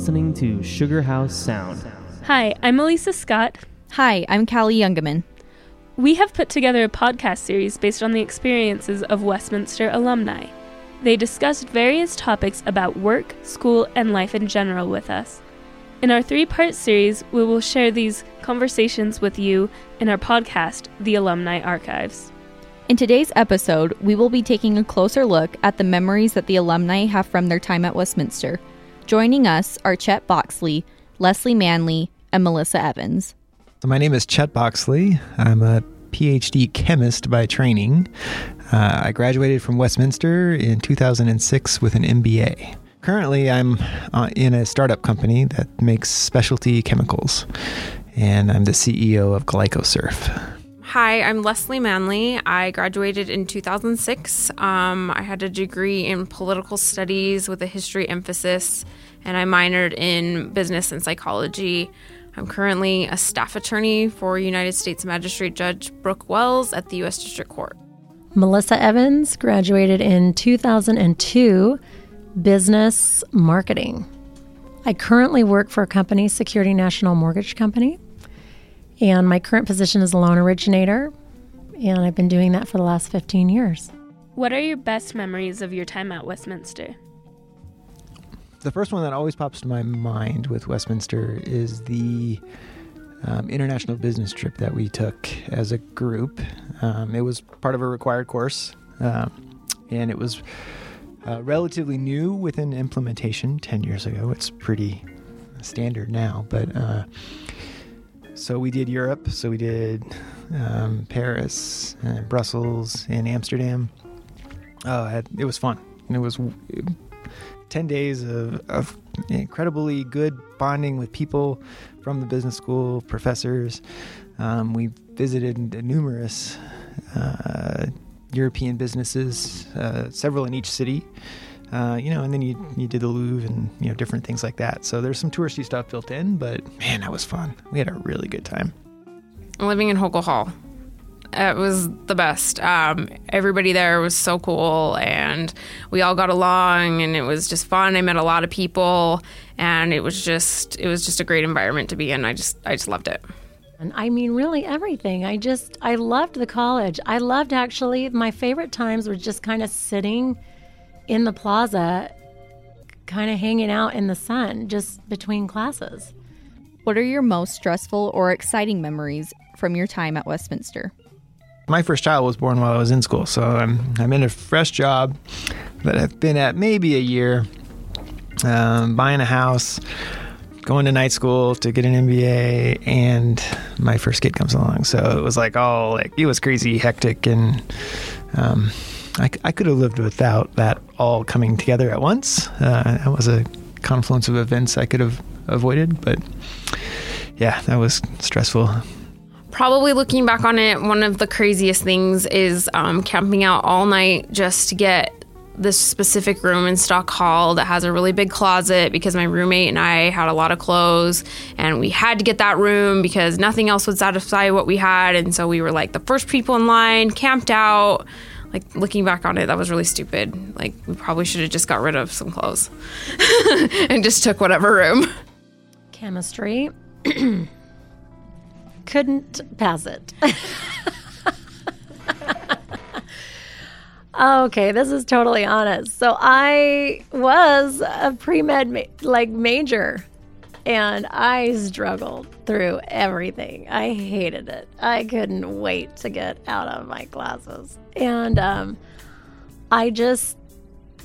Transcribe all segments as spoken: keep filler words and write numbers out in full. listening to Sugarhouse Sound. Hi, I'm Elisa Scott. Hi, I'm Callie Youngerman. We have put together a podcast series based on the experiences of Westminster alumni. They discussed various topics about work, school, and life in general with us. In our three-part series, we will share these conversations with you in our podcast, The Alumni Archives. In today's episode, we will be taking a closer look at the memories that the alumni have from their time at Westminster. Joining us are Chett Boxley, Lesley Manley, and Melissa Evans. My name is Chett Boxley. I'm a PhD chemist by training. Uh, I graduated from Westminster in two thousand six with an M B A. Currently, I'm uh, in a startup company that makes specialty chemicals, and I'm the C E O of GlycoSurf. Hi, I'm Lesley Manley. I graduated in two thousand six. Um, I had a degree in political studies with a history emphasis, and I minored in business and psychology. I'm currently a staff attorney for United States Magistrate Judge Brooke Wells at the U S District Court. Melissa Evans graduated in two thousand two, business marketing. I currently work for a company, Security National Mortgage Company. And my current position is a loan originator, and I've been doing that for the last fifteen years. What are your best memories of your time at Westminster? The first one that always pops to my mind with Westminster is the um, international business trip that we took as a group. Um, it was part of a required course, uh, and it was uh, relatively new within implementation ten years ago. It's pretty standard now, but... Uh, So we did Europe, so we did um, Paris, and Brussels, and Amsterdam. Oh, it, it was fun. And it was it, ten days of, of incredibly good bonding with people from the business school, professors. Um, we visited numerous uh, European businesses, uh, several in each city. Uh, you know, and then you you did the Louvre and, you know, different things like that. So there's some touristy stuff built in, but man, that was fun. We had a really good time. Living in Hochul Hall. It was the best. Um, everybody there was so cool, and we all got along, and it was just fun. I met a lot of people, and it was just it was just a great environment to be in. I just I just loved it. And I mean, really everything. I just I loved the college. I loved actually my favorite times were just kind of sitting in the plaza, kind of hanging out in the sun, just between classes. What are your most stressful or exciting memories from your time at Westminster? My first child was born while I was in school, so I'm I'm in a fresh job that I've been at maybe a year, um, buying a house, going to night school to get an M B A, and my first kid comes along. So it was like all like it was crazy, hectic, and. Um, I, I could have lived without that all coming together at once. Uh, that was a confluence of events I could have avoided, but yeah, that was stressful. Probably looking back on it, one of the craziest things is um, camping out all night just to get this specific room in Stock Hall that has a really big closet because my roommate and I had a lot of clothes, and we had to get that room because nothing else would satisfy what we had, and so we were like the first people in line, camped out. Like, looking back on it, that was really stupid. Like, we probably should have just got rid of some clothes and just took whatever room. Chemistry. Couldn't pass it. Okay, this is totally honest. So I was a pre-med, ma- like, major, and I struggled through everything. I hated it. I couldn't wait to get out of my classes. And um, I just,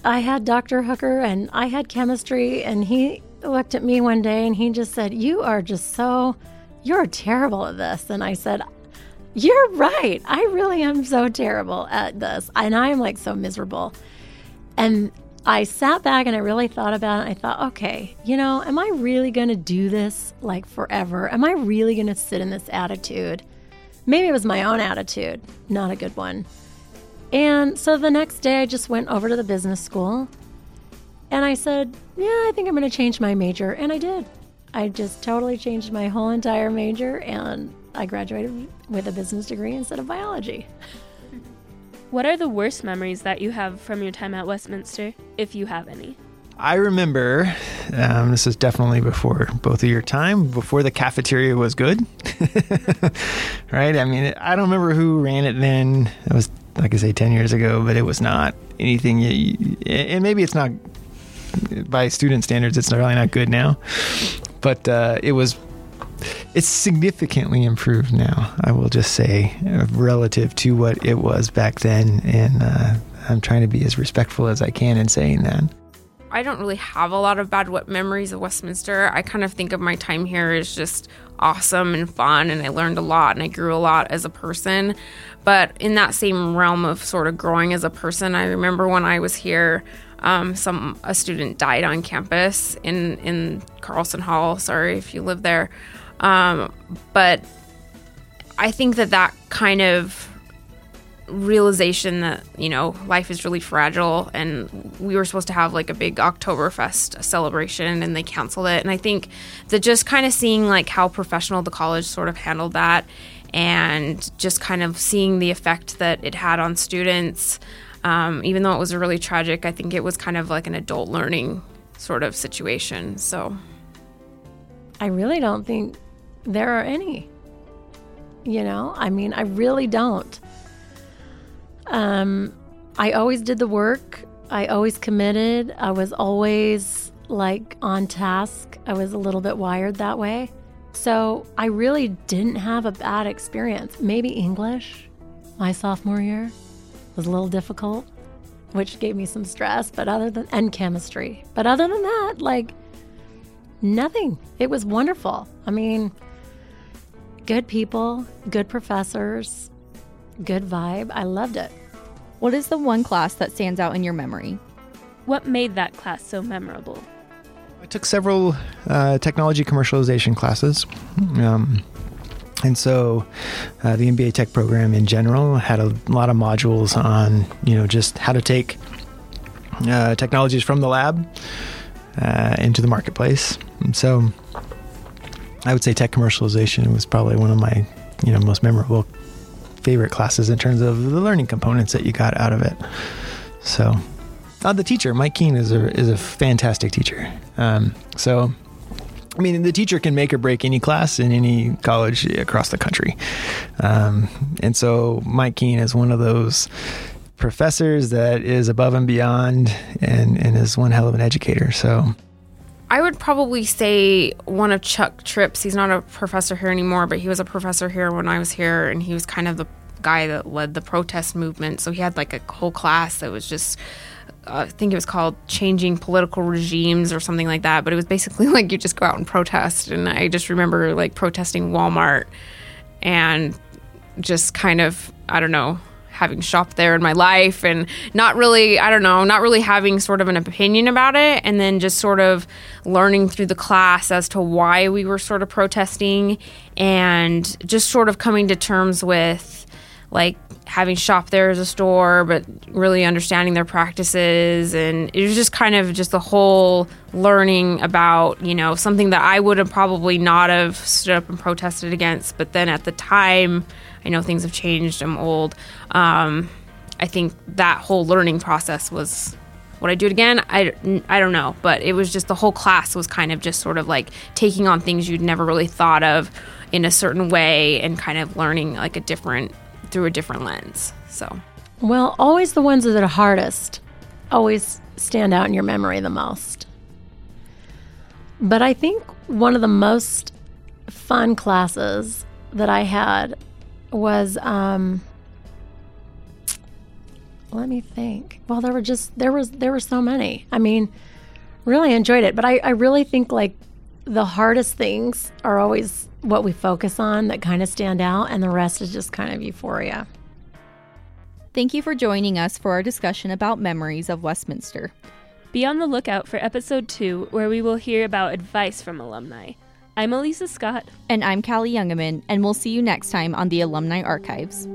I had Doctor Hooker, and I had chemistry, and he looked at me one day and he just said, "You are just so, you're terrible at this." And I said, "You're right. I really am so terrible at this. And I'm like so miserable." And I sat back and I really thought about it. And I thought, okay, you know, am I really going to do this like forever? Am I really going to sit in this attitude? Maybe it was my own attitude, not a good one. And so the next day I just went over to the business school and I said, yeah, I think I'm going to change my major. And I did. I just totally changed my whole entire major, and I graduated with a business degree instead of biology. What are the worst memories that you have from your time at Westminster, if you have any? I remember, um, this is definitely before both of your time, before the cafeteria was good, right? I mean, I don't remember who ran it then. It was, like I say, ten years ago, but it was not anything. You, and maybe it's not, by student standards, it's really not good now. But uh, it was, it's significantly improved now, I will just say, relative to what it was back then. And uh, I'm trying to be as respectful as I can in saying that. I don't really have a lot of bad memories of Westminster. I kind of think of my time here as just awesome and fun, and I learned a lot and I grew a lot as a person. But in that same realm of sort of growing as a person, I remember when I was here, um, some a student died on campus in, in Carlson Hall. Sorry if you live there. Um, but I think that that kind of realization that, you know, life is really fragile, and we were supposed to have like a big Oktoberfest celebration and they canceled it. And I think that just kind of seeing like how professional the college sort of handled that, and just kind of seeing the effect that it had on students, um, even though it was really tragic, I think it was kind of like an adult learning sort of situation. So I really don't think there are any, you know, I mean, I really don't. Um, I always did the work. I always committed. I was always like on task. I was a little bit wired that way. So I really didn't have a bad experience. Maybe English, my sophomore year, was a little difficult, which gave me some stress, but other than, and chemistry, but other than that, like nothing. It was wonderful. I mean, good people, good professors, good vibe. I loved it. What is the one class that stands out in your memory? What made that class so memorable? I took several uh, technology commercialization classes. Um, and so uh, the M B A tech program in general had a lot of modules on, you know, just how to take uh, technologies from the lab uh, into the marketplace. And so I would say tech commercialization was probably one of my, you know, most memorable favorite classes in terms of the learning components that you got out of it. So uh, the teacher, Mike Keane, is a is a fantastic teacher. Um, so, I mean, the teacher can make or break any class in any college across the country. Um, and so Mike Keane is one of those professors that is above and beyond, and, and is one hell of an educator. So I would probably say one of Chuck Tripp's. He's not a professor here anymore, but he was a professor here when I was here, and he was kind of the guy that led the protest movement. So he had like a whole class that was just, uh, I think it was called Changing Political Regimes or something like that. But it was basically like you just go out and protest. And I just remember like protesting Walmart and just kind of, I don't know, having shopped there in my life and not really, I don't know, not really having sort of an opinion about it, and then just sort of learning through the class as to why we were sort of protesting, and just sort of coming to terms with like having shopped there as a store, but really understanding their practices. And it was just kind of just the whole learning about, you know, something that I would have probably not have stood up and protested against. But then at the time, I know things have changed. I'm old. Um, I think that whole learning process was, would I do it again? I, I don't know. But it was just the whole class was kind of just sort of like taking on things you'd never really thought of in a certain way, and kind of learning like a different, through a different lens. So, well, always the ones that are hardest always stand out in your memory the most. But I think one of the most fun classes that I had was, um, let me think. Well, there were just, there was, there were so many. I mean, really enjoyed it. But I, I really think like the hardest things are always what we focus on that kind of stand out, and the rest is just kind of euphoria. Thank you for joining us for our discussion about memories of Westminster. Be on the lookout for episode two, where we will hear about advice from alumni. I'm Elisa Scott. And I'm Callie Youngerman, and we'll see you next time on the Alumni Archives.